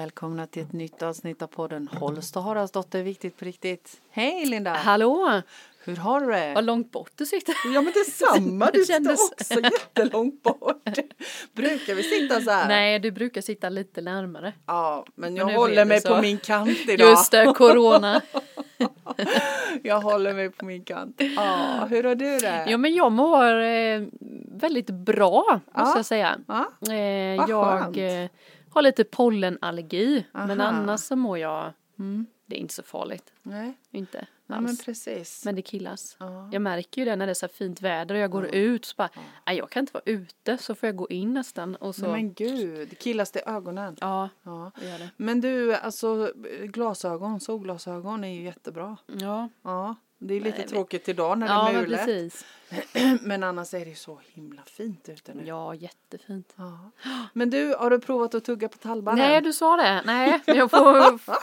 välkomna till ett nytt avsnitt av podden Holsta haras dotter, viktigt på riktigt. Hej Linda! Hallå! Hur har du det? Vad långt bort du sitter. Ja men det är samma, du kändes också jättelångt bort. Brukar vi sitta så här? Nej, du brukar sitta lite närmare. Ja, men jag håller mig på min kant idag. Just det, corona. Jag håller mig på min kant. Ja, hur har du det? Ja, men jag mår väldigt bra, måste jag säga. Ja. Jag har lite pollenallergi, men annars så mår jag... Det är inte så farligt. Nej. Inte. Ja, men precis. Men det killas. Ja. Jag märker ju det när det är så fint väder och jag går ut så bara, nej jag kan inte vara ute så får jag gå in nästan. Och så... Men gud, killas det ögonen? Ja, det gör det. Men du, alltså solglasögon är ju jättebra. Ja. Det är lite tråkigt idag när det är mulet. Ja, precis. Men annars är det ju så himla fint ute nu. Ja, jättefint. Ja. Men du, har du provat att tugga på tallbarren? Nej, du sa det. Nej, jag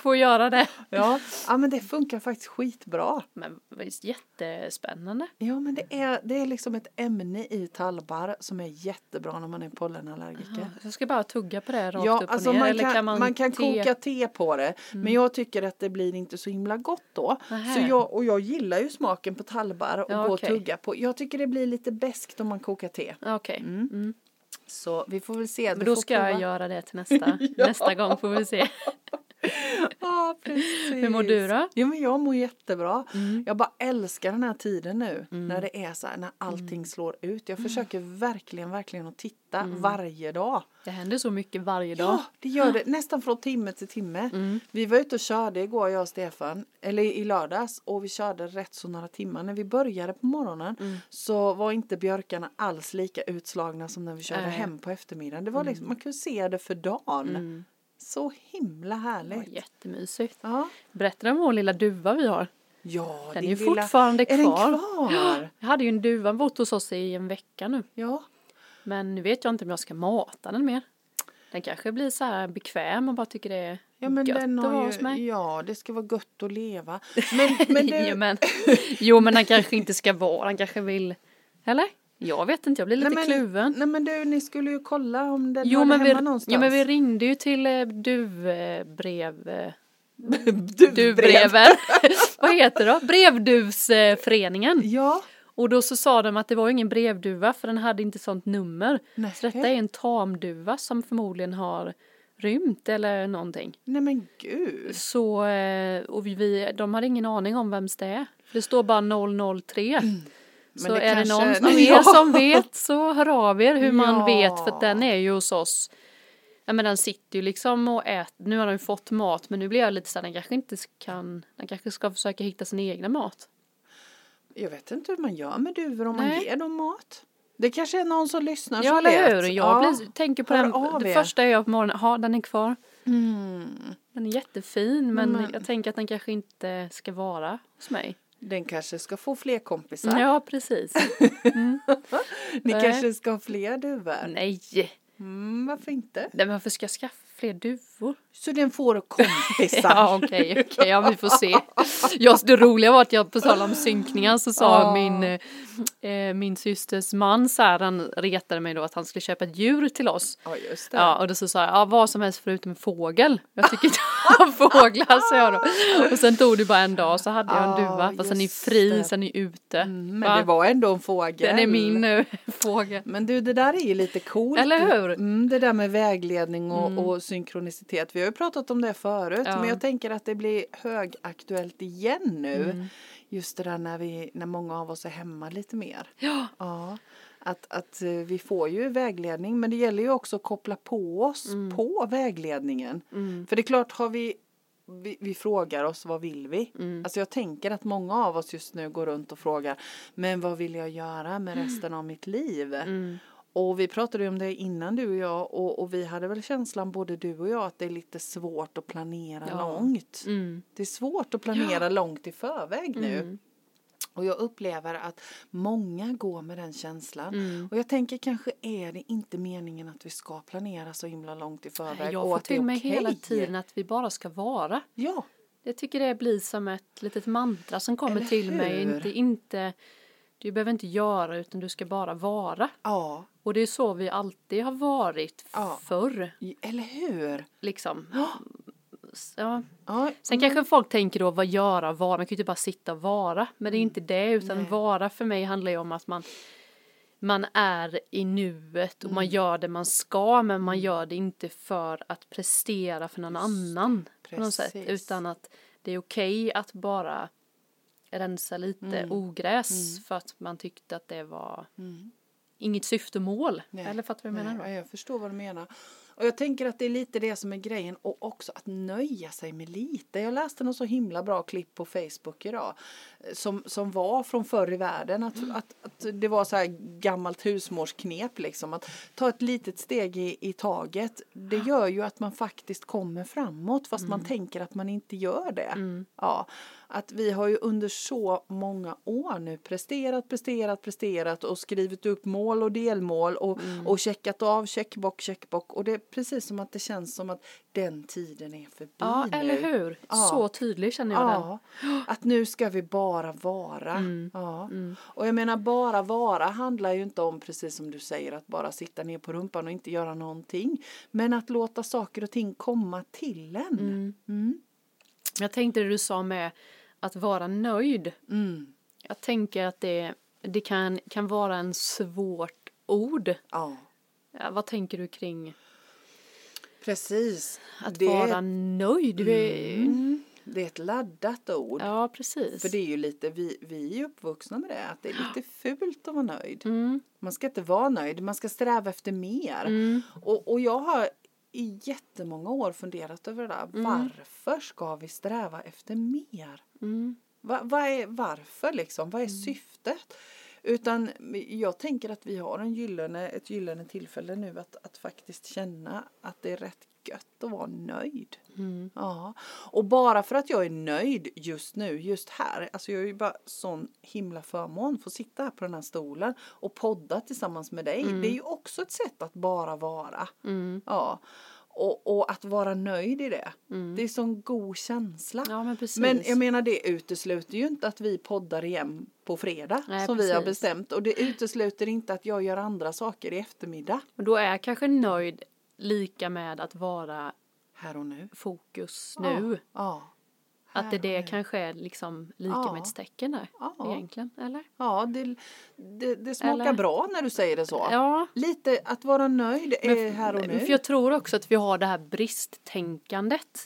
får göra det. Ja, men det funkar faktiskt skitbra. Men visst, jättespännande. Ja, men det är liksom ett ämne i tallbar som är jättebra när man är pollenallergiker. Ja, jag ska bara tugga på det rakt upp och alltså ner. Eller man kan koka te på det. Men jag tycker att det blir inte så himla gott då. Så jag gillar ju smaken på tallbar och gå och tugga på. Jag tycker det blir lite beskt om man kokar te. Okej. Så vi får väl se. Men då ska jag göra det till nästa. Nästa gång får vi se. Precis. Hur mår du då? Jo, men jag mår jättebra. Jag bara älskar den här tiden nu. När det är så här, när allting slår ut. Jag försöker verkligen att titta varje dag. Det händer så mycket varje dag. Ja, det gör det. Nästan från timme till timme. Vi var ute och körde igår, jag och Stefan. Eller i lördags. Och vi körde rätt så några timmar. När vi började på morgonen så var inte björkarna alls lika utslagna som när vi körde hem på eftermiddagen. Det var liksom, man kunde se det för dagen. Så himla härligt. Ja, jättemysigt. Ja. Berätta om vår lilla duva vi har. Ja, den är ju fortfarande kvar. Är den kvar? Ja, jag hade ju en duva bort hos oss i en vecka nu. Ja. Men nu vet jag inte om jag ska mata den mer. Den kanske blir så här bekväm och bara tycker det är gött den har att vara hos mig. Ja, det ska vara gött att leva. Men det... Jo, men den kanske inte ska vara. Den kanske vill... Eller? Jag vet inte, jag blir lite kluven. Nej men du, ni skulle ju kolla om den var hemma någonstans. Jo men vi ringde ju till Brevduvbreven. Vad heter det då? Brevduvsföreningen. Ja. Och då så sa de att det var ingen brevduva för den hade inte sånt nummer. Nej. Så detta är en tamduva som förmodligen har rymt eller någonting. Nej men gud. Så, och de har ingen aning om vems det är. Det står bara 003. Men så det är kanske... det någon av er som vet så hör av er hur man vet. För att den är ju hos oss. Ja, men den sitter ju liksom och äter. Nu har den ju fått mat men nu blir jag lite så här, den kanske ska försöka hitta sin egna mat. Jag vet inte hur man gör med duvor om man ger dem mat. Det kanske är någon som lyssnar som vet. Eller hur? Jag tänker på den. Det första jag gör på morgonen. Ja, den är kvar. Den är jättefin men jag tänker att den kanske inte ska vara hos mig. Den kanske ska få fler kompisar. Ja, precis. Ni kanske ska ha fler duvor. Nej. Varför inte? Nej, varför ska jag skaffa fler duvor? Så den får kompisar. Okej. Ja, vi får se. Det roliga var att jag på tal om synkningar så sa min systers man så här, han retade mig då att han skulle köpa ett djur till oss. Ja, just det. Ja, och då så sa jag, vad som helst förutom en fågel. Jag tycker inte om fåglar, så jag då. Och sen tog det bara en dag så hade jag en duva. Fast den är fri, sen är ute. Men det var ändå en fågel. Den är min fågel. Men du, det där är ju lite coolt. Eller hur? Det där med vägledning och synkronicitet. Vi har ju pratat om det förut. Ja. Men jag tänker att det blir högaktuellt igen nu. Just det där när många av oss är hemma lite mer. Ja. Att vi får ju vägledning. Men det gäller ju också att koppla på oss på vägledningen. För det är klart har vi frågar oss vad vill vi? Alltså jag tänker att många av oss just nu går runt och frågar. Men vad vill jag göra med resten av mitt liv? Och vi pratade ju om det innan du och jag. Och vi hade väl känslan både du och jag. Att det är lite svårt att planera långt. Det är svårt att planera långt i förväg nu. Och jag upplever att många går med den känslan. Och jag tänker kanske är det inte meningen att vi ska planera så himla långt i förväg. Jag får till mig hela tiden att vi bara ska vara. Ja. Jag tycker det blir som ett litet mantra som kommer till mig. Du behöver inte göra utan du ska bara vara. Ja. Och det är så vi alltid har varit förr. Eller hur? Liksom. Ja. Sen kanske folk tänker då, vad göra, vara? Man kan ju inte bara sitta och vara. Men det är inte det, utan vara för mig handlar ju om att man är i nuet och man gör det man ska, men man gör det inte för att prestera för någon annan på något sätt, utan att det är okej att bara rensa lite ogräs för att man tyckte att det var inget syftemål. Eller fattar du vad jag menar då? Jag förstår vad du menar. Och jag tänker att det är lite det som är grejen, och också att nöja sig med lite. Jag läste någon så himla bra klipp på Facebook idag som var från förr i världen. Att det var så här gammalt husmorsknep liksom. Att ta ett litet steg i taget. Det gör ju att man faktiskt kommer framåt, fast man tänker att man inte gör det. Ja, att vi har ju under så många år nu presterat och skrivit upp mål och delmål och checkat av, checkbock. Och det är precis som att det känns som att den tiden är förbi nu. Eller hur? Ja. Så tydligt känner jag den. Att nu ska vi bara vara. Och jag menar, bara vara handlar ju inte om, precis som du säger, att bara sitta ner på rumpan och inte göra någonting. Men att låta saker och ting komma till en. Jag tänkte det du sa med att vara nöjd. Jag tänker att det kan vara en svårt ord. Ja, vad tänker du kring att vara nöjd? Det är ett laddat ord. Ja, precis. För det är ju lite, vi är ju uppvuxna med det. Att det är lite fult att vara nöjd. Man ska inte vara nöjd. Man ska sträva efter mer. Och jag har i jättemånga år funderat över det där. Varför ska vi sträva efter mer? Varför liksom? Vad är syftet? Utan jag tänker att vi har ett gyllene tillfälle nu att faktiskt känna att det är rätt gött att vara nöjd. Ja. Och bara för att jag är nöjd just nu, just här. Alltså jag är ju bara sån himla förmån för att sitta här på den här stolen och podda tillsammans med dig. Det är ju också ett sätt att bara vara. Ja. Och att vara nöjd i det. Det är sån god känsla. Ja, men jag menar, det utesluter ju inte att vi poddar igen på fredag. Nej, som vi har bestämt. Och det utesluter inte att jag gör andra saker i eftermiddag. Men då är jag kanske nöjd lika med att vara här och nu. Fokus nu. Ja. Att det kanske är liksom med ett tecken där egentligen, eller? Ja, det smakar bra när du säger det så. Ja. Lite att vara nöjd är här och nu. För jag tror också att vi har det här bristtänkandet.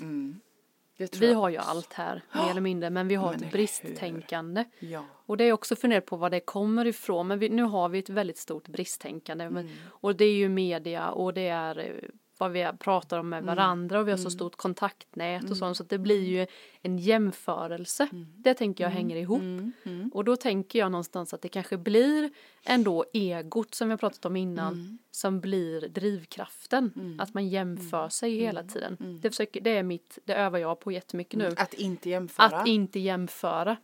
Vi har ju allt här, mer eller mindre, men vi har ett bristtänkande. Ja. Och det är också funderat på vad det kommer ifrån, men nu har vi ett väldigt stort bristtänkande. Och det är ju media, och det är vad vi pratar om med varandra, och vi har så stort kontaktnät och sånt, så att det blir ju en jämförelse. Det tänker jag hänger ihop. Och då tänker jag någonstans att det kanske blir ändå egot, som vi har pratat om innan, som blir drivkraften. Att man jämför sig hela tiden. Det övar jag på jättemycket nu. Att inte jämföra.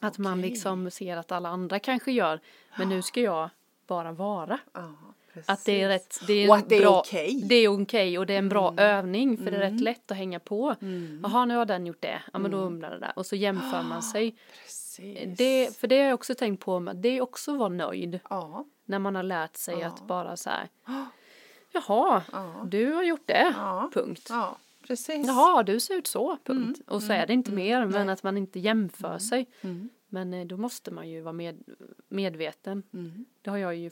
Att man liksom ser att alla andra kanske gör, men nu ska jag bara vara. Precis. Att det är rätt, och att det är okej. Det är okej, och det är en bra övning, för det är rätt lätt att hänga på. Jaha, nu har den gjort det. Ja, men då undrar det där. Och så jämför man sig. Precis. För det har jag också tänkt på, det är också att vara nöjd. När man har lärt sig att bara så här, jaha, du har gjort det, punkt. Precis. Jaha, du ser ut så, punkt. Och så är det inte mer, men att man inte jämför sig. Men då måste man ju vara medveten. Det har jag ju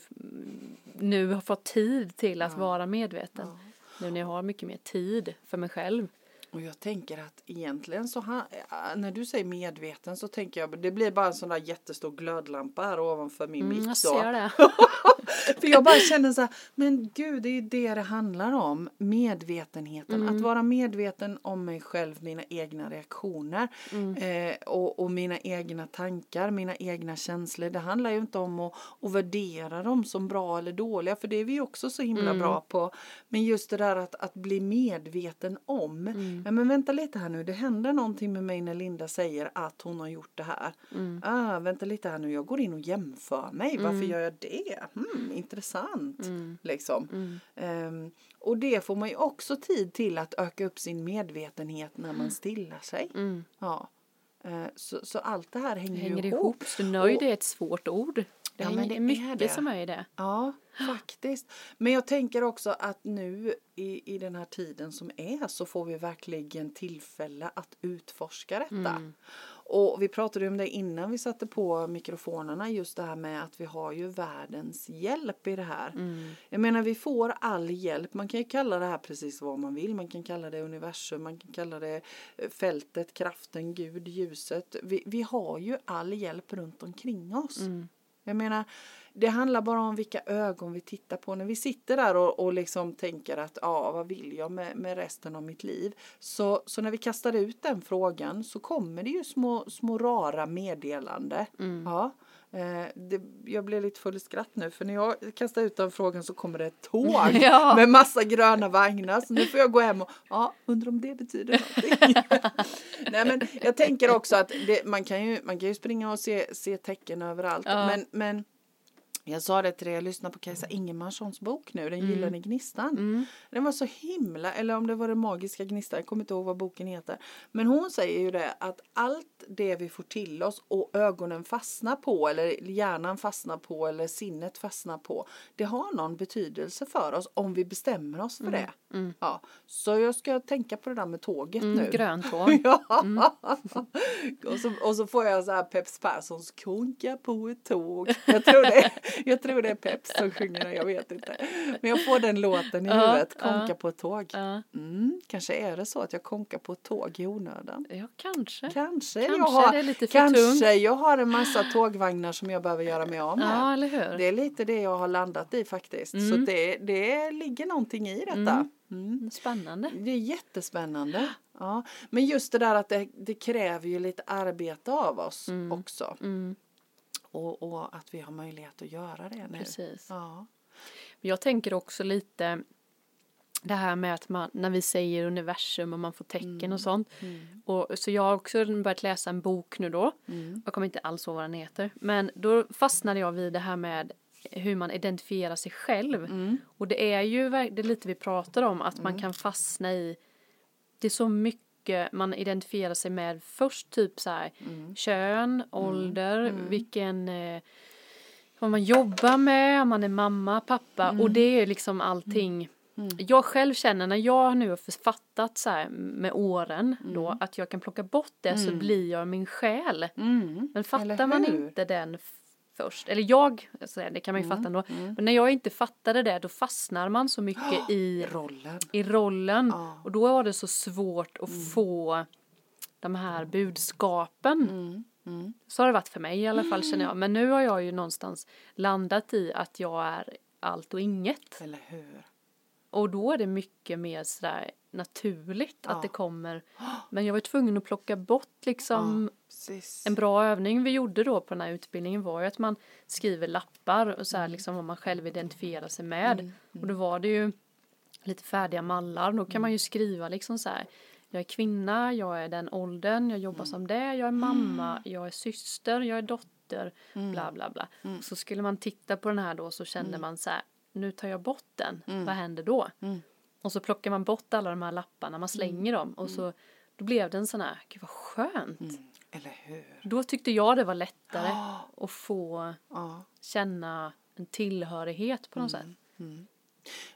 nu fått tid till att vara medveten. Nu när jag har mycket mer tid för mig själv. Och jag tänker att egentligen så här, när du säger medveten så tänker jag, det blir bara en sån där jättestor glödlampa här ovanför min mick då. Jag ser det. För jag bara känner så här, men gud, det är ju det handlar om, medvetenheten. Att vara medveten om mig själv, mina egna reaktioner och mina egna tankar, mina egna känslor. Det handlar ju inte om att värdera dem som bra eller dåliga, för det är vi också så himla bra på. Men just det där att bli medveten om. Ja, men vänta lite här nu, det händer någonting med mig när Linda säger att hon har gjort det här. Vänta lite här nu, jag går in och jämför mig. Varför gör jag det? Intressant. Liksom. Och det får man ju också tid till att öka upp sin medvetenhet när man stillar sig. Ja. Så allt det här hänger ihop. Så nöjd är ett svårt ord. Det är mycket som är i det. Ja, faktiskt. faktiskt. Men jag tänker också att nu i den här tiden som är så får vi verkligen tillfälle att utforska detta. Mm. Och vi pratade om det innan vi satte på mikrofonerna, just det här med att vi har ju världens hjälp i det här. Mm. Jag menar, vi får all hjälp. Man kan ju kalla det här precis vad man vill. Man kan kalla det universum, man kan kalla det fältet, kraften, Gud, ljuset. Vi har ju all hjälp runt omkring oss. Mm. Jag menar, det handlar bara om vilka ögon vi tittar på. När vi sitter där och liksom tänker att vad vill jag med resten av mitt liv? Så när vi kastar ut den frågan så kommer det ju små rara meddelande. Mm. Ja, jag blev lite full i skratt nu, för när jag kastar ut den frågan så kommer det ett tåg med massa gröna vagnar. Så nu får jag gå hem och undrar om det betyder någonting. Nej, men jag tänker också att man kan ju springa och se tecken överallt. Ja. Men jag sa det till dig, jag lyssnade på Kajsa Ingemarssons bok nu, Den gyllene gnistan. Mm. Den var så himla, eller om det var Den magiska gnistan, jag kommer inte ihåg vad boken heter. Men hon säger ju det, att allt det vi får till oss och ögonen fastnar på, eller hjärnan fastnar på, eller sinnet fastnar på, det har någon betydelse för oss om vi bestämmer oss för det. Mm. Ja. Så jag ska tänka på det där med tåget nu. Gröntåg. Ja. Mm. och så får jag så här Peps Perssons konka på ett tåg. Jag tror det är Peps som sjunger, jag vet inte. Men jag får den låten i huvudet, konka på ett tåg. Kanske är det så att jag konkar på ett tåg i onödan. Ja, kanske. Kanske jag har en massa tågvagnar som jag behöver göra mig av med. Ja, eller hur? Det är lite det jag har landat i faktiskt. Så det ligger någonting i detta. Mm. Spännande. Det är jättespännande. Ja. Men just det där att det kräver ju lite arbete av oss också. Mm. Och att vi har möjlighet att göra det nu. Precis. Ja. Jag tänker också lite det här med att man, när vi säger universum och man får tecken och sånt. Mm. Och, så jag har också börjat läsa en bok nu då. Mm. Jag kommer inte alls ihåg vad den heter. Men då fastnade jag vid det här med hur man identifierar sig själv. Mm. Och det är lite vi pratar om. Att man kan fastna i, det är så mycket man identifierar sig med först, typ så här kön, ålder, vilken vad man jobbar med, om man är mamma, pappa, och det är liksom allting. Jag själv känner, när jag nu har fattat så här med åren då, att jag kan plocka bort det, så blir jag min själ. Men fattar man inte den först, eller det kan man ju fatta ändå. Men när jag inte fattade det, då fastnar man så mycket i rollen. Och då var det så svårt att få de här budskapen. Så har det varit för mig i alla fall, känner jag. Men nu har jag ju någonstans landat i att jag är allt och inget. Eller hur? Och då är det mycket mer sådär naturligt att det kommer. Men jag var tvungen att plocka bort liksom. En bra övning vi gjorde då på den här utbildningen var ju att man skriver lappar och så här liksom vad man själv identifierar sig med. Och då var det ju lite färdiga mallar. Då kan man ju skriva liksom så här: jag är kvinna, jag är den åldern, jag jobbar som det, jag är mamma, jag är syster, jag är dotter, bla bla bla. Och så skulle man titta på den här då, så kände man så här: nu tar jag bort den. Vad händer då? Och så plockar man bort alla de här lapparna. Man slänger dem. Och så då blev det en sån här, gud vad skönt. Eller hur? Då tyckte jag det var lättare att få känna en tillhörighet på något sätt.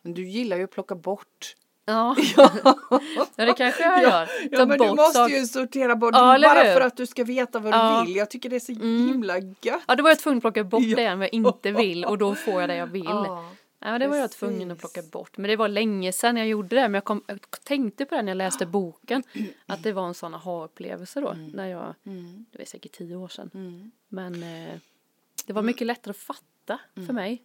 Men du gillar ju att plocka bort. Ja, det kanske jag gör. Ja, men du måste ju sortera bort bara för att du ska veta vad du vill. Jag tycker det är så himla gött. Ja, då var jag tvungen att plocka bort det än vad jag inte vill. Och då får jag det jag vill. Ja, det var jag tvungen att plocka bort. Men det var länge sedan jag gjorde det. Men jag tänkte på det när jag läste boken. Att det var en sån aha-upplevelse då. När jag, det var säkert 10 år sedan. Men det var mycket lättare att fatta för mig.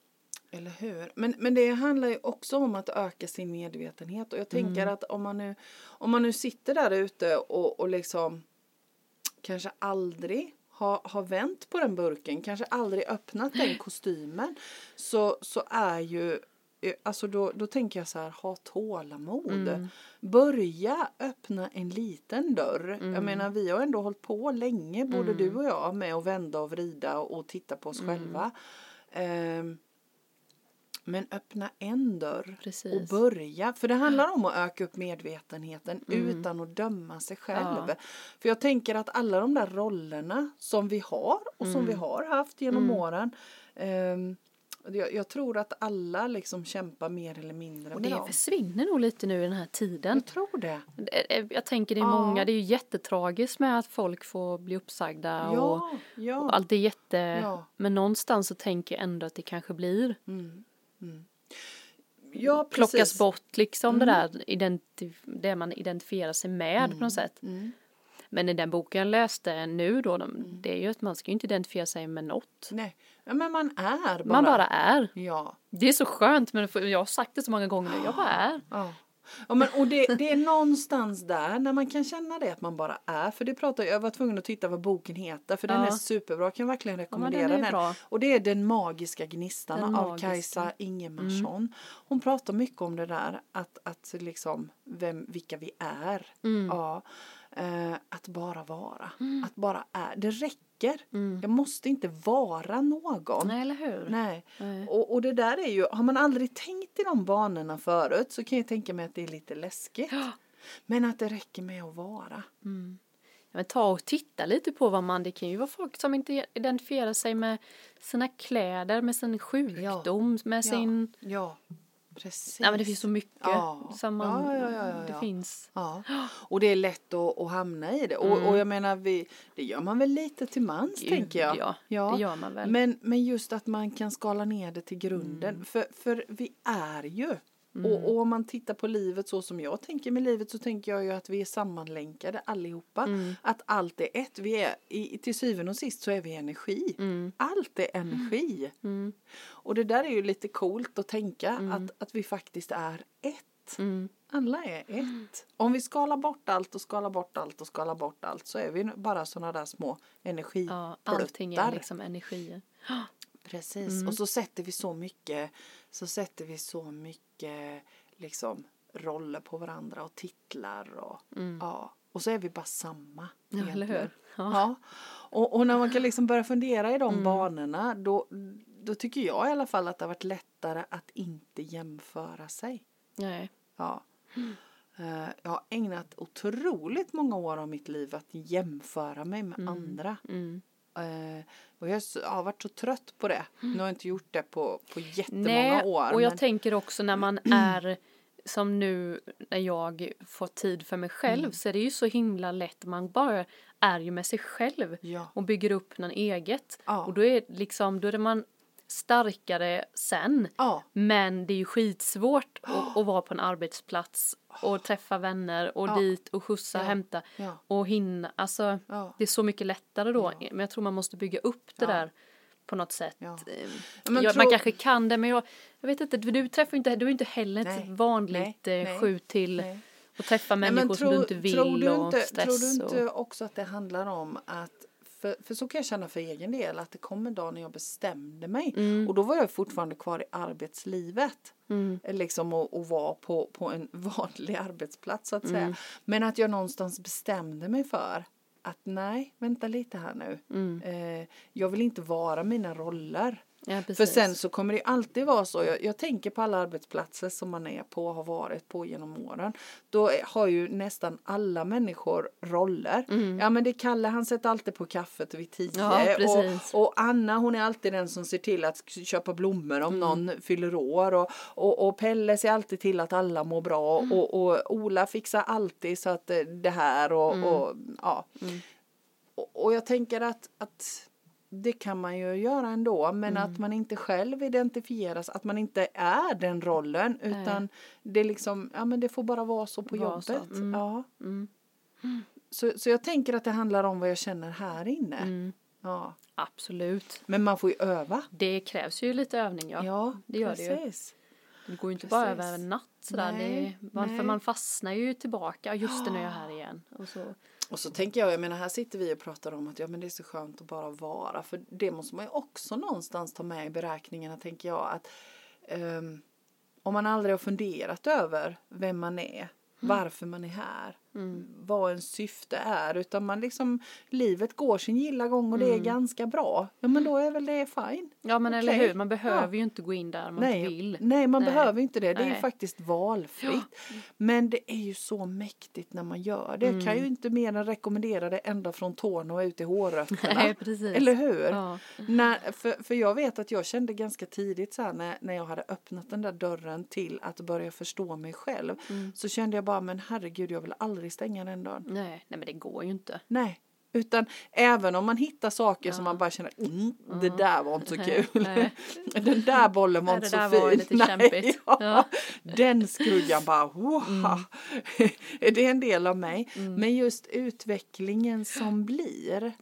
Eller hur? Men det handlar ju också om att öka sin medvetenhet. Och jag tänker att om man nu sitter där ute och liksom kanske aldrig har vänt på den burken, kanske aldrig öppnat den kostymen, så är ju, alltså då tänker jag så här: ha tålamod. Börja öppna en liten dörr. Jag menar, vi har ändå hållit på länge, både du och jag, med att vända och vrida och titta på oss själva. Men öppna en dörr. Precis. Och börja. För det handlar om att öka upp medvetenheten utan att döma sig själv. Ja. För jag tänker att alla de där rollerna som vi har och som vi har haft genom åren. Jag tror att alla liksom kämpar mer eller mindre med dem. Och det försvinner nog lite nu i den här tiden. Jag tror det. Jag tänker det är många, det är ju jättetragiskt med att folk får bli uppsagda och allt är men någonstans så tänker jag ändå att det kanske blir. Ja, precis. Plockas bort liksom det man identifierar sig med på något sätt. Men i den boken jag läste nu då, det är ju att man ska ju inte identifiera sig med något. Nej, men man är bara. Man bara är. Ja. Det är så skönt, men jag har sagt det så många gånger nu, jag bara är. Ja, men, och det är någonstans där när man kan känna det att man bara är. För det pratar jag var tvungen att titta vad boken heter. För den är superbra, jag kan verkligen rekommendera den. Och det är Den magiska gnistan av Kajsa Ingemarsson. Hon pratar mycket om det där. Att liksom vilka vi är. Att bara vara. Att bara är. Det räcker. Jag måste inte vara någon. Nej, eller hur? Nej. Och det där är ju, har man aldrig tänkt i de banorna förut så kan jag tänka mig att det är lite läskigt. Men att det räcker med att vara. Ja, men ta och titta lite på vad det kan ju vara folk som inte identifierar sig med sina kläder, med sin sjukdom, med sin... Ja. Precis. Nej, men det finns så mycket som man, det finns. Ja. Och det är lätt att hamna i det. Och jag menar, det gör man väl lite till mans, tänker jag. Ja, det gör man väl. Men just att man kan skala ner det till grunden. För vi är ju. Och om man tittar på livet så som jag tänker med livet så tänker jag ju att vi är sammanlänkade allihopa. Att allt är ett. Vi är, till syvende och sist så är vi energi. Allt är energi. Och det där är ju lite coolt att tänka att vi faktiskt är ett. Alla är ett. Om vi skalar bort allt och skalar bort allt och skalar bort allt så är vi bara sådana där små energipluttar. Ja, allting är liksom energi. Precis. Och så sätter vi så mycket liksom roller på varandra och titlar och och så är vi bara samma. Ja, eller hur? Ja. Och när man kan liksom börja fundera i de banorna då tycker jag i alla fall att det har varit lättare att inte jämföra sig. Nej. Ja. Jag har ägnat otroligt många år av mitt liv att jämföra mig med andra. Och jag har varit så trött på det. Nu har jag inte gjort det på jättemånga år. Och jag tänker också när man är som nu när jag får tid för mig själv så är det ju så himla lätt. Man bara är ju med sig själv och bygger upp någon eget. Och då är man starkare sen. Men det är ju skitsvårt att vara på en arbetsplats och träffa vänner och dit och skjutsa och hämta och hinna. Alltså, det är så mycket lättare då. Men jag tror man måste bygga upp det där på något sätt. Man kanske kan det, men jag vet inte. Du är inte heller ett vanligt 7 till att träffa människor som du inte vill och stress. Tror du inte också att det handlar om att För så kan jag känna för egen del att det kom en dag när jag bestämde mig. Och då var jag fortfarande kvar i arbetslivet. Liksom och var på en vanlig arbetsplats så att säga. Men att jag någonstans bestämde mig för att nej, vänta lite här nu. Jag vill inte vara mina roller. Ja, för sen så kommer det alltid vara så. Jag tänker på alla arbetsplatser som man är på och har varit på genom åren. Då har ju nästan alla människor roller. Ja, men det är Kalle, han sätter alltid på kaffet vid 10. Ja, och Anna, hon är alltid den som ser till att köpa blommor om någon fyller år. Och Pelle ser alltid till att alla mår bra. Och Ola fixar alltid så att det här. Och jag tänker att det kan man ju göra ändå, men att man inte själv identifieras, att man inte är den rollen utan det liksom, ja men det får bara vara så på jobbet. Så. Så jag tänker att det handlar om vad jag känner här inne. Ja, absolut. Men man får ju öva. Det krävs ju lite övning, ja det gör precis. Det ju. Det går ju inte bara över en natt sådär. Nej, för man fastnar ju tillbaka just när jag är här igen och så. Och så tänker jag menar här sitter vi och pratar om att ja men det är så skönt att bara vara. För det måste man ju också någonstans ta med i beräkningarna tänker jag. Att om man aldrig har funderat över vem man är, varför man är här. vad ens syfte är, utan man liksom, livet går sin gilla gång och det är ganska bra. Ja, men då är väl det fine. Ja, men eller hur, man behöver ju inte gå in där man inte vill. Nej, man behöver inte det. Det är ju faktiskt valfritt. Ja. Men det är ju så mäktigt när man gör det. Jag kan ju inte mer än rekommendera det ända från tårna och ut i hårrötterna. Nej, precis. Eller hur? Ja. För jag vet att jag kände ganska tidigt så här, när jag hade öppnat den där dörren till att börja förstå mig själv, så kände jag bara, men herregud, jag vill aldrig stänga den dörren. Nej, men det går ju inte. Nej, utan även om man hittar saker som man bara känner, det där var inte så kul. Den där bollen var inte så fin. Det där var lite kämpigt. Ja. Den skuggan bara, det är en del av mig. Men just utvecklingen som blir,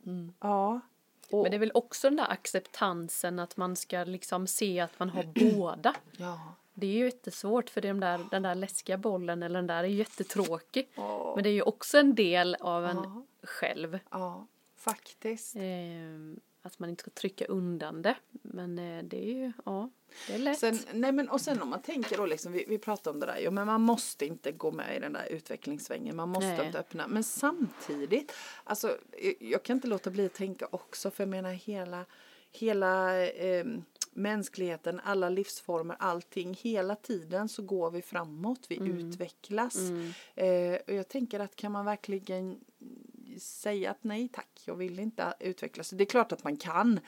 Men det är väl också den där acceptansen att man ska liksom se att man har båda. Ja. Det är ju jättesvårt, för den där läskiga bollen eller den där är jättetråkig. Oh. Men det är ju också en del av en själv. Ja, faktiskt. Att man inte ska trycka undan det. Men det är ju, det är lätt. Sen om man tänker då, liksom, vi pratar om det där. Jo, men man måste inte gå med i den där utvecklingssvängen. Man måste inte öppna. Men samtidigt, alltså, jag kan inte låta bli att tänka också. För jag menar hela mänskligheten, alla livsformer, allting, hela tiden så går vi framåt, vi utvecklas. Och jag tänker att kan man verkligen säga att nej tack, jag vill inte utvecklas. Det är klart att man kan,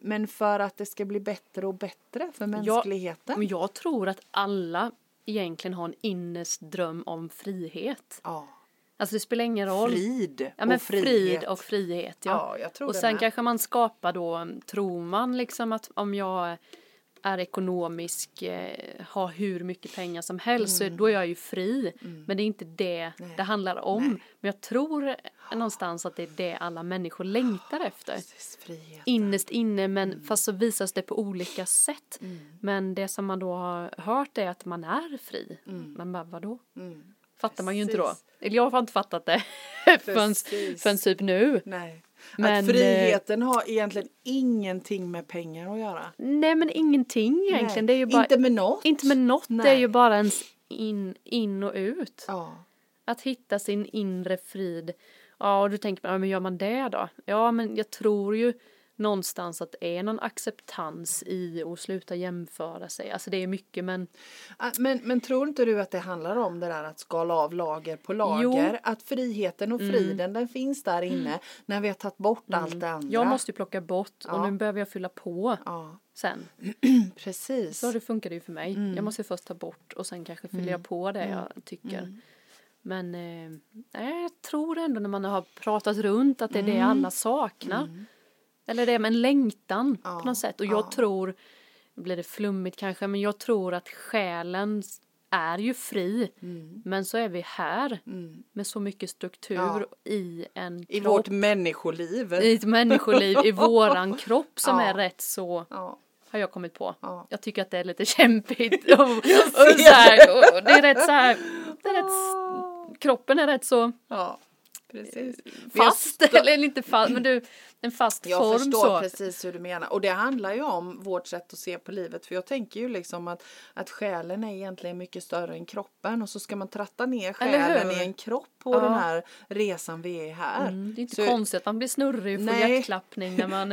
men för att det ska bli bättre och bättre för mänskligheten. Men jag tror att alla egentligen har en innerst dröm om frihet. Ja. Alltså det spelar ingen roll. Frid och frihet. Ja, jag tror det. Och sen kanske man skapar då, tror man liksom att om jag är ekonomisk, har hur mycket pengar som helst, så då är jag ju fri. Men det är inte det det handlar om. Nej. Men jag tror någonstans att det är det alla människor längtar efter. Precis, friheten. Innerst inne, men fast så visas det på olika sätt. Men det som man då har hört är att man är fri. Men bara, vadå? Fattar man ju inte då. Eller jag har inte fattat det förrän typ nu. Nej. Men, att friheten har egentligen ingenting med pengar att göra. Nej, men ingenting egentligen. Det är ju bara, inte med något. Det är ju bara ens in och ut. Ja. Att hitta sin inre frid. Ja, och du tänker, men gör man det då? Ja, men jag tror ju någonstans att det är någon acceptans i att sluta jämföra sig. Alltså det är mycket, men tror inte du att det handlar om det där att skala av lager på lager? Jo. Att friheten och friden, den finns där inne när vi har tagit bort allt det andra. Jag måste ju plocka bort och nu behöver jag fylla på sen. Precis. Så det funkar det ju för mig. Jag måste först ta bort och sen kanske fylla på det jag tycker. Men jag tror ändå när man har pratat runt att det är det alla saknar. Eller det, men längtan på något sätt. Och jag tror, blir det flummigt kanske, men jag tror att själen är ju fri. Men så är vi här med så mycket struktur i en kropp. I vårt människoliv. I våran kropp som är rätt så... Ja. Har jag kommit på. Ja. Jag tycker att det är lite kämpigt. Och så här, och det är rätt så här... Det är rätt, kroppen är rätt så... Ja. Precis. Fast, eller inte fast, men du, en fast form så. Jag förstår precis hur du menar. Och det handlar ju om vårt sätt att se på livet. För jag tänker ju liksom att själen är egentligen mycket större än kroppen. Och så ska man tratta ner själen i en kropp på den här resan vi är här. Det är inte så konstigt att man blir snurrig och får hjärtklappning när man...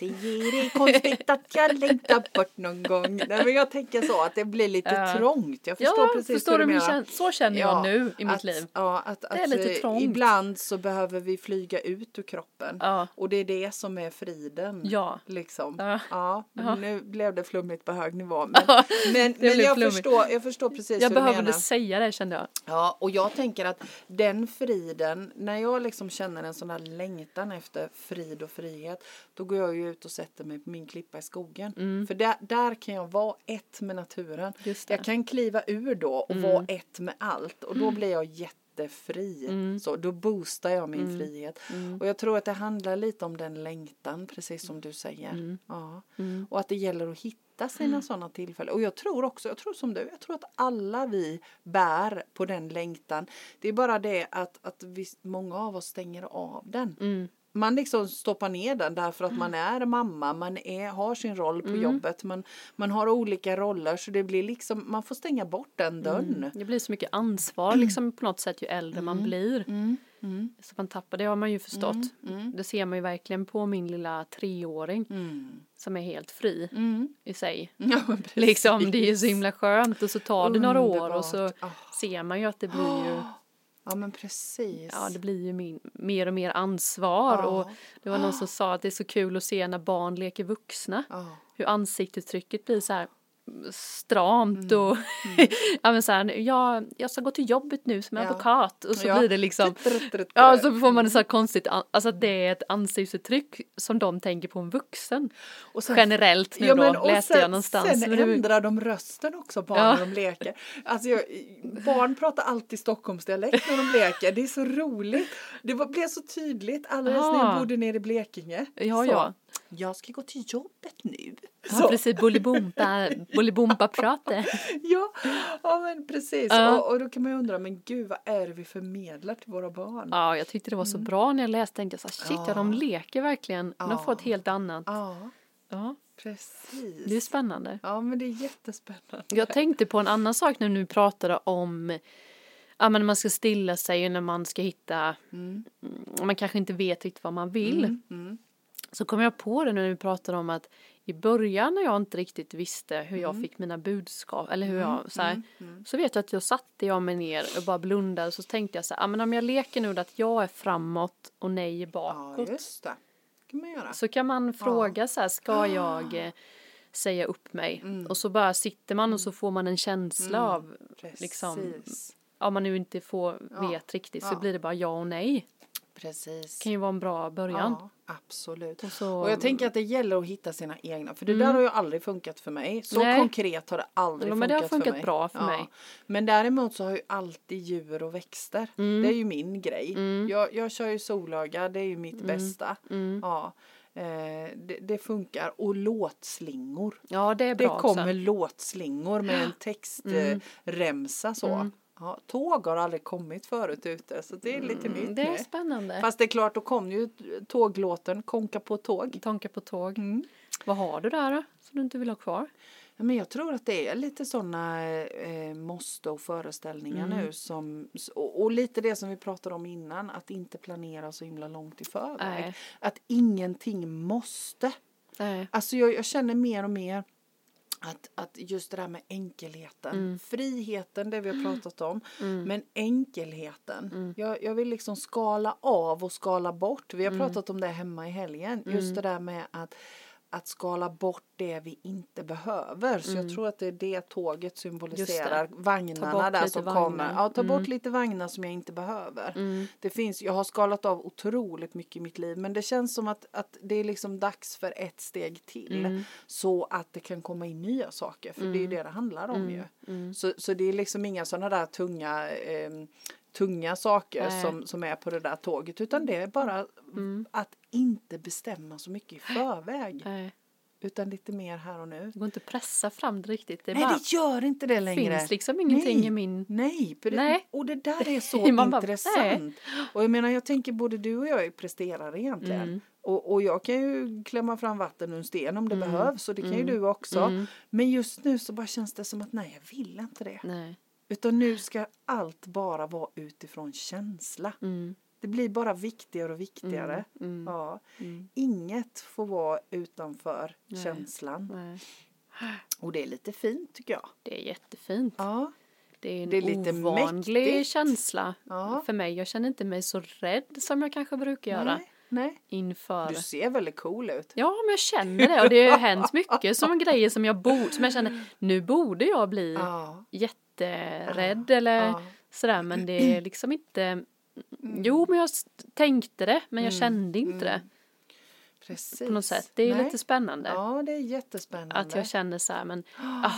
Säger det är konstigt att jag längtar bort någon gång. Nej, men jag tänker så att det blir lite trångt. Jag förstår precis förstår hur du menar. Så känner jag nu i mitt liv. Ja, det är lite trångt. Ibland så behöver vi flyga ut ur kroppen. Ja. Och det är det som är friden. Ja. Liksom. Ja. Nu blev det flummigt på hög nivå. Men jag förstår precis hur du menar. Jag behövde säga det, kände jag. Ja, och jag tänker att den friden, när jag liksom känner en sån här längtan efter frid och frihet, då går jag ju ut och sätter mig på min klippa i skogen. För där kan jag vara ett med naturen. Jag kan kliva ur då och vara ett med allt. Och då blir jag jättefri. Så då boostar jag min frihet. Och jag tror att det handlar lite om den längtan, precis som du säger. Ja. Och att det gäller att hitta sina sådana tillfällen. Och jag tror som du, jag tror att alla vi bär på den längtan. Det är bara det att många av oss stänger av den. man liksom stoppar ner den därför att man är mamma, har sin roll på jobbet, man har olika roller, så det blir liksom, man får stänga bort den dörren. Det blir så mycket ansvar liksom på något sätt ju äldre man blir. Så man tappar, det har man ju förstått. Det ser man ju verkligen på min lilla 3-åring som är helt fri i sig. Ja, liksom, det är ju så himla skönt, och så tar det några år och så ser man ju att det blir ju ja, men precis. Ja, det blir ju mer och mer ansvar. Oh. Och det var någon som sa att det är så kul att se när barn leker vuxna. Hur ansiktsuttrycket blir så här stramt och ja, men så här, jag ska gå till jobbet nu som advokat, och så blir det liksom ja, så får man det så här konstigt, alltså det är ett ansiktsuttryck som de tänker på en vuxen, och sen, generellt nu ja, men, då läste jag någonstans. Sen ändrar de rösten också, barn när de leker, alltså barn pratar alltid Stockholmsdialekt när de leker, det är så roligt, det blev så tydligt alldeles när jag bodde nere i Blekinge jag ska gå till jobbet nu. Ja, precis. Bolibompa pratar. Ja, men precis. Och då kan man ju undra, men gud, vad är det vi förmedlar till våra barn? Ja, jag tyckte det var så bra när jag läste. Tänkte jag så här, shit, de leker verkligen. De har fått helt annat. Ja, precis. Det är spännande. Ja, men det är jättespännande. Jag tänkte på en annan sak när du pratade om när man ska stilla sig och när man ska hitta man kanske inte vet riktigt vad man vill. Så kom jag på det när vi pratade om att i början när jag inte riktigt visste hur jag fick mina budskap, eller hur jag så här, så vet jag att jag satte mig ner och bara blundade, och så tänkte jag så här, men om jag leker nu att jag är framåt och nej är bakåt. Ja, just det. Kan man göra. Så kan man fråga så här, ska jag säga upp mig? Och så bara sitter man och så får man en känsla av liksom, om man nu inte vet riktigt så blir det bara ja och nej. Precis. Kan ju vara en bra början. Ja, absolut. Och jag tänker att det gäller att hitta sina egna. För det där har ju aldrig funkat för mig. Så konkret har det aldrig funkat för mig. Men det har funkat bra för mig. Men däremot så har ju alltid djur och växter. Det är ju min grej. Jag kör ju solöga. Det är ju mitt bästa. Ja. Det funkar. Och låtslingor. Ja, det är bra. Det kommer också låtslingor med en textremsa så. Ja, tåg har aldrig kommit förut ute, så det är lite nytt. Det är spännande. Fast det är klart, då kom ju tåglåten Konka på tåg. Konka på tåg. Vad har du där då, som du inte vill ha kvar? Ja, men jag tror att det är lite sådana måste och föreställningar nu. Och lite det som vi pratade om innan, att inte planera så himla långt i förväg. Att ingenting måste. Alltså jag känner mer och mer att just det där med enkelheten, friheten, det vi har pratat om, men enkelheten, jag vill liksom skala av och skala bort, vi har pratat om det hemma i helgen, just det där med att skala bort det vi inte behöver, så jag tror att det är det tåget symboliserar, vagnarna där som kommer, ta bort lite vagnar som jag inte behöver, jag har skalat av otroligt mycket i mitt liv, men det känns som att det är liksom dags för ett steg till, så att det kan komma in nya saker, för det är ju det handlar om ju, så det är liksom inga sådana där tunga saker som är på det där tåget, utan det är bara att inte bestämma så mycket i förväg, utan lite mer här och nu. Det går inte att pressa fram det riktigt. Det gör inte det längre. Det finns liksom ingenting i min... Nej. Och det där är så intressant. Och jag menar, jag tänker både du och jag presterar egentligen. Och jag kan ju klämma fram vatten ur en sten om det behövs, och det kan ju du också. Men just nu så bara känns det som att jag vill inte det. Nej. Utan nu ska allt bara vara utifrån känsla. Det blir bara viktigare och viktigare. Inget får vara utanför känslan. Och det är lite fint tycker jag. Det är jättefint. Ja. Det är en lite ovanlig känsla för mig. Jag känner inte mig så rädd som jag kanske brukar göra. Nej. Inför. Du ser väldigt cool ut. Ja, men jag känner det, och det har ju hänt mycket som grejer som som jag känner nu borde jag bli jätterädd eller sådär, men det är liksom inte. Jo, men jag tänkte det, men jag kände inte det. Precis. På något sätt. Det är lite spännande. Ja, det är jättespännande. Att jag känner så här, men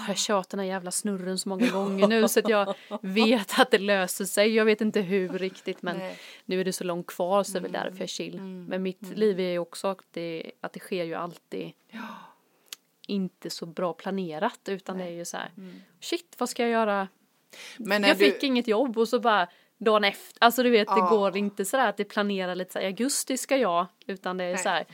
jag tjatar den här jävla snurren så många gånger nu, så att jag vet att det löser sig. Jag vet inte hur riktigt, men nu är det så långt kvar, så det är väl därför jag är chill. Men mitt liv är ju också att det sker ju alltid inte så bra planerat, utan det är ju så här, shit, vad ska jag göra? Men jag fick inget jobb, och så bara dagen efter. Alltså du vet, det går inte sådär att det planerar lite såhär, augusti ska jag, utan det är såhär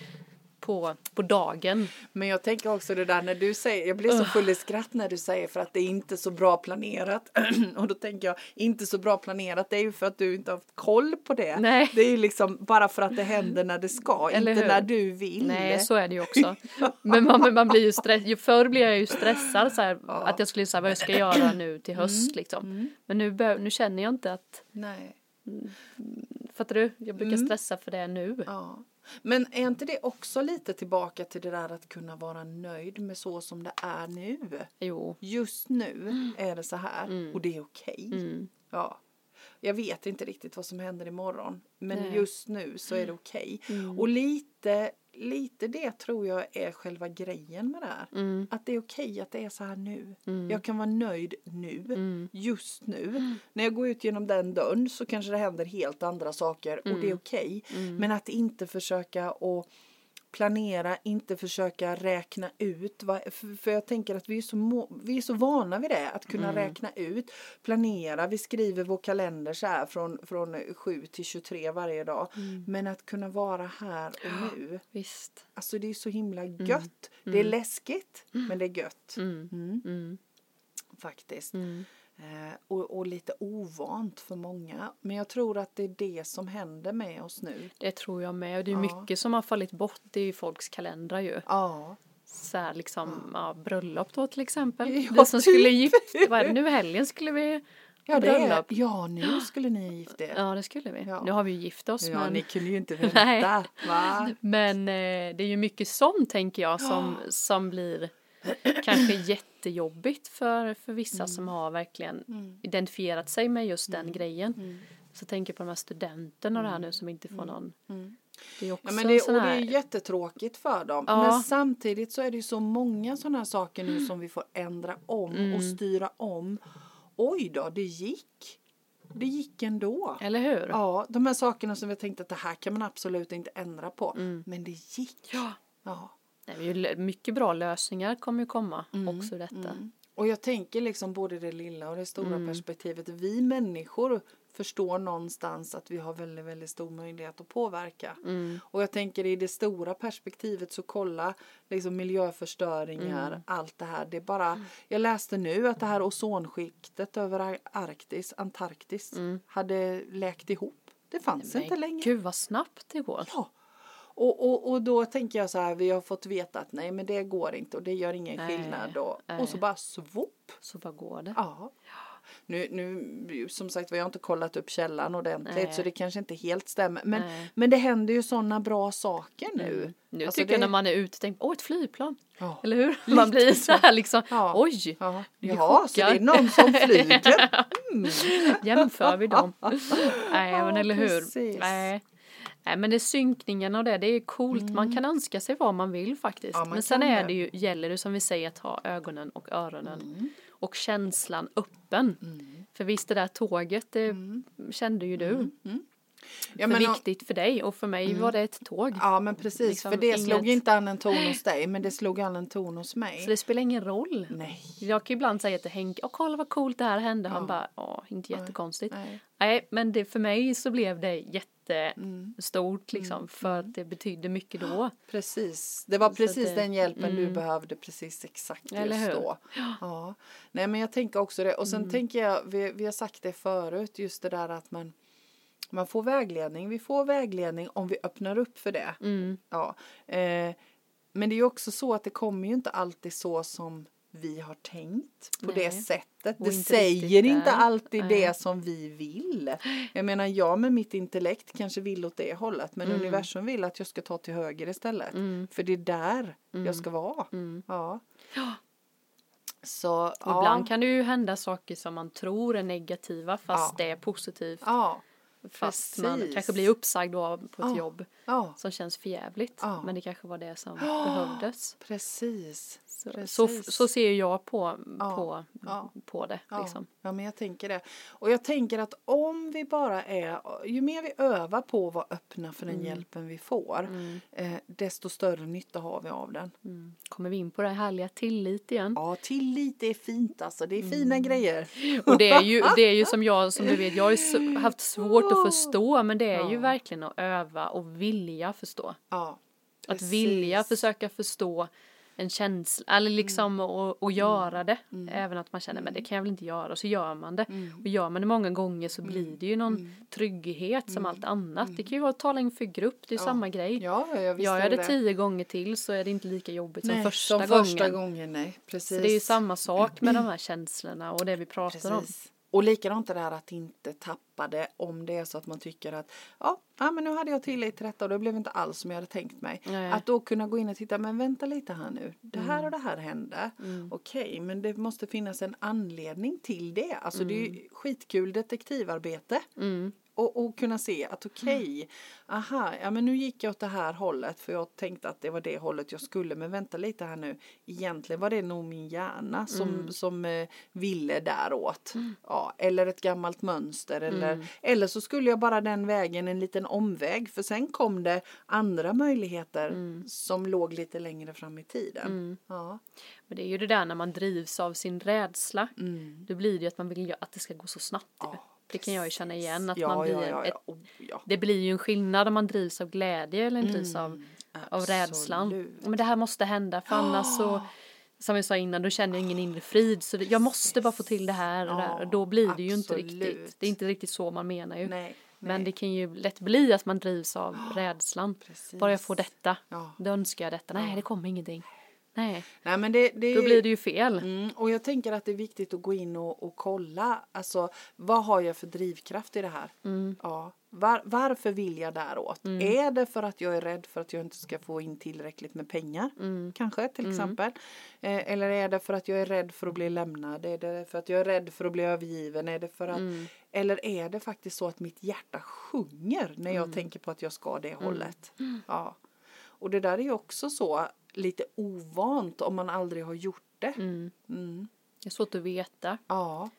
på dagen. Men jag tänker också det där när du säger, jag blir så full i skratt när du säger för att det är inte så bra planerat. Och då tänker jag, inte så bra planerat, det är ju för att du inte har haft koll på det. Nej. Det är ju liksom bara för att det händer när det ska, eller inte hur? När du vill. Nej, så är det ju också. Men man blir ju stressad, förr blev jag ju stressad så här, att jag skulle säga vad jag ska göra nu till höst liksom. Men nu känner jag inte att, nej. Fattar du? Jag brukar stressa för det nu. Ja. Men är inte det också lite tillbaka till det där att kunna vara nöjd med så som det är nu? Jo. Just nu är det så här. Och det är okej. Ja. Jag vet inte riktigt vad som händer imorgon. Men just nu så är det okej. Och lite det tror jag är själva grejen med det här. Att det är okej att det är så här nu. Jag kan vara nöjd nu. Just nu. När jag går ut genom den dörren så kanske det händer helt andra saker. Och det är okej. Men att inte försöka att planera. Inte försöka räkna ut. För jag tänker att vi är så vana vid det. Att kunna räkna ut. Planera. Vi skriver vår kalender så här från 7 till 23 varje dag. Men att kunna vara här och nu. Visst. Alltså det är så himla gött. Det är läskigt. Men det är gött. Faktiskt. Och lite ovant för många. Men jag tror att det är det som händer med oss nu. Det tror jag med. Och det är mycket som har fallit bort. Det är ju folks kalendrar ju. Ja. Så här liksom, bröllop då till exempel. Ja, det som skulle gifta. Nu helgen skulle vi... Ja, nu skulle ni gifta er. Ja, det skulle vi. Ja. Nu har vi ju gift oss. Ja, men... ni kunde ju inte vänta. Nej. Va? Men det är ju mycket sånt, tänker jag, som blir... kanske jättejobbigt för vissa som har verkligen identifierat sig med just den grejen. Så tänker jag på de här studenterna och det här nu som inte får någon... Det är också och det är jättetråkigt för dem. Ja. Men samtidigt så är det ju så många sådana här saker nu som vi får ändra om och styra om. Oj då, det gick. Det gick ändå. Eller hur? Ja, de här sakerna som vi tänkte att det här kan man absolut inte ändra på. Men det gick. Ja. Nej, mycket bra lösningar kommer ju komma också i detta. Och jag tänker liksom både det lilla och det stora perspektivet. Vi människor förstår någonstans att vi har väldigt, väldigt stor möjlighet att påverka. Och jag tänker i det stora perspektivet så kolla liksom miljöförstöringar, allt det här. Det är bara, jag läste nu att det här ozonskiktet över Arktis, Antarktis hade läkt ihop. Det fanns inte längre. Gud vad snabbt det går. Ja. Och då tänker jag så här, vi har fått veta att nej men det går inte och det gör ingen skillnad. Och så bara svopp. Så bara går det. Ja. Nu som sagt, vi har inte kollat upp källan ordentligt så det kanske inte helt stämmer. Men det händer ju sådana bra saker nu. Nu alltså tycker jag när man är ute tänker, ett flygplan. Ja. Eller hur? Man blir så här liksom, oj. Ja, så det är någon som flyger. Jämför vi dem. Men eller hur? Nej, men det synkningarna och det är coolt. Man kan önska sig vad man vill faktiskt. Ja, men sen är det ju, gäller det som vi säger att ha ögonen och öronen och känslan öppen. För visst det där tåget, det kände ju du. Ja, men viktigt för dig och för mig var det ett tåg. Ja men precis, liksom för det slog inte an en ton hos dig men det slog an en ton hos mig. Så det spelar ingen roll. Nej. Jag kan ibland säga till Henke, kolla vad coolt det här hände. Han bara, inte jättekonstigt. Nej, men det, för mig så blev det jättestort liksom, för att det betydde mycket då. Precis, det var precis den hjälpen du behövde precis exakt just då. Ja. Nej men jag tänker också det och sen tänker jag, vi har sagt det förut, just det där att man får vägledning. Vi får vägledning om vi öppnar upp för det. Ja. Men det är ju också så att det kommer ju inte alltid så som vi har tänkt. På det sättet. Det säger inte alltid det som vi vill. Jag menar, jag med mitt intellekt kanske vill åt det hållet. Men universum vill att jag ska ta till höger istället. För det är där jag ska vara. Ja. Så, ibland kan det ju hända saker som man tror är negativa. Fast det är positivt. Ja. fast man kanske blir uppsagd då på ett jobb som känns förjävligt. Men det kanske var det som behövdes. Precis. Så ser jag på det. Liksom. Ja, men jag tänker det. Och jag tänker att om vi bara är, ju mer vi övar på att vara öppna för den hjälpen vi får, desto större nytta har vi av den. Mm. Kommer vi in på det här härliga tillit igen? Ja, tillit är fint alltså. Det är fina grejer. Och det är ju som du vet, jag har haft svårt att förstå, men det är ju verkligen att öva och vilja förstå. Ja, att vilja försöka förstå en känsla, eller liksom och göra det, även att man känner, men det kan jag väl inte göra, och så gör man det, och gör man det många gånger så blir det ju någon trygghet som allt annat, det kan ju vara att tala inför grupp, det är samma grej, jag gör det 10 gånger till så är det inte lika jobbigt som första gången. Nej, precis. Så det är ju samma sak med de här känslorna och det vi pratar om. Och likadant det där att inte tappa det om det är så att man tycker att men nu hade jag tillit till detta och det blev inte alls som jag hade tänkt mig. Nej. Att då kunna gå in och titta, men vänta lite här nu. Det här och det här hände. Mm. Okej, men det måste finnas en anledning till det. Alltså det är ju skitkul detektivarbete. Mm. Och kunna se att men nu gick jag åt det här hållet för jag tänkte att det var det hållet jag skulle, men vänta lite här nu, egentligen var det nog min hjärna som ville däråt, eller ett gammalt mönster, eller så skulle jag bara den vägen, en liten omväg, för sen kom det andra möjligheter som låg lite längre fram i tiden. Men det är ju det där när man drivs av sin rädsla, då blir det att man vill att det ska gå så snabbt. Det kan jag ju känna igen, att man blir det blir ju en skillnad om man drivs av glädje eller drivs av rädslan. Men det här måste hända, för annars så, som jag sa innan, då känner jag ingen inre frid, så jag måste bara få till det här och där, och då blir det ju inte riktigt. Det är inte riktigt så man menar ju. Nej. Men det kan ju lätt bli att man drivs av rädslan. Precis. Bara jag får detta, då önskar jag detta. Nej, det kommer ingenting. Nej, men då blir det ju fel. Och jag tänker att det är viktigt att gå in och kolla. Alltså, vad har jag för drivkraft i det här? Varför vill jag däråt? Är det för att jag är rädd för att jag inte ska få in tillräckligt med pengar? Kanske, till exempel. Eller är det för att jag är rädd för att bli lämnad? Är det för att jag är rädd för att bli övergiven? Är det för att... Eller är det faktiskt så att mitt hjärta sjunger när jag tänker på att jag ska det hållet? Ja. Och det där är ju också så... lite ovant om man aldrig har gjort det. Det är svårt att veta. Ja,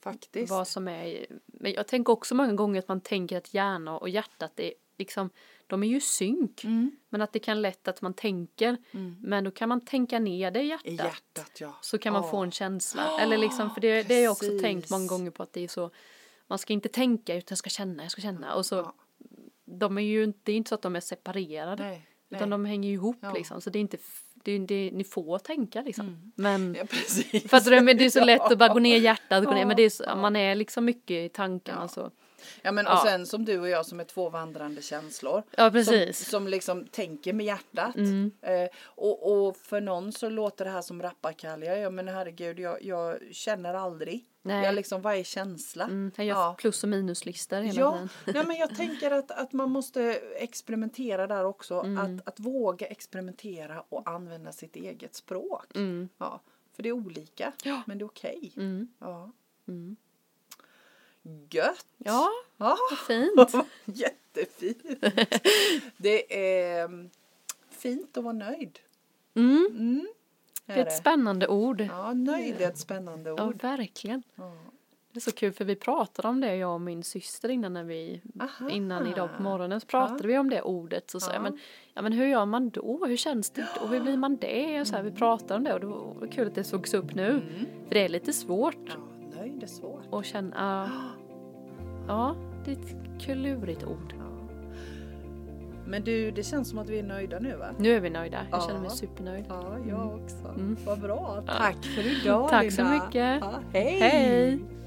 faktiskt. Vad som är... Men jag tänker också många gånger att man tänker att hjärna och hjärtat är liksom... De är ju synk. Men att det kan lätt att man tänker. Men då kan man tänka ner det i hjärtat. Så kan man få en känsla. Eller liksom, för det har jag också tänkt många gånger på, att det är så... Man ska inte tänka utan jag ska känna. Och så... Det är inte så att de är separerade. Nej. Utan de hänger ihop liksom. Så det är inte... Det ni får tänka liksom. Men ja, precis. För att det är så lätt att bara gå ner i hjärtat. Men det är så, man är liksom mycket i tankarna. Alltså. Ja, men och sen som du och jag som är 2 vandrande känslor. Ja, precis. Som liksom tänker med hjärtat. Och för någon så låter det här som rappakalja. Ja, men herregud, jag känner aldrig. Nej. Jag liksom, vad är känsla? Jag gör plus- och minuslistor hela tiden. Nej, men jag tänker att man måste experimentera där också. Att våga experimentera och använda sitt eget språk. För det är olika, men det är okej. Gött. Ja, fint. Jättefint. Det är fint att vara nöjd. Det är ett spännande ord. Ja, nöjd är ett spännande ord. Ja, verkligen. Det är så kul, för vi pratade om det, jag och min syster, innan idag på morgonen pratade vi om det ordet. Så sa men hur gör man då? Hur känns det då? Hur blir man det? Och så här, vi pratade om det, och det var kul att det sågs upp nu. För det är lite svårt. Ja, nöjd är svårt. Och känna... det är ett klurigt ord. Men du, det känns som att vi är nöjda nu, va? Nu är vi nöjda. Jag känner mig supernöjd. Ja, jag också. Vad bra. Tack för idag, Tack Lina. Så mycket. Ja, hej.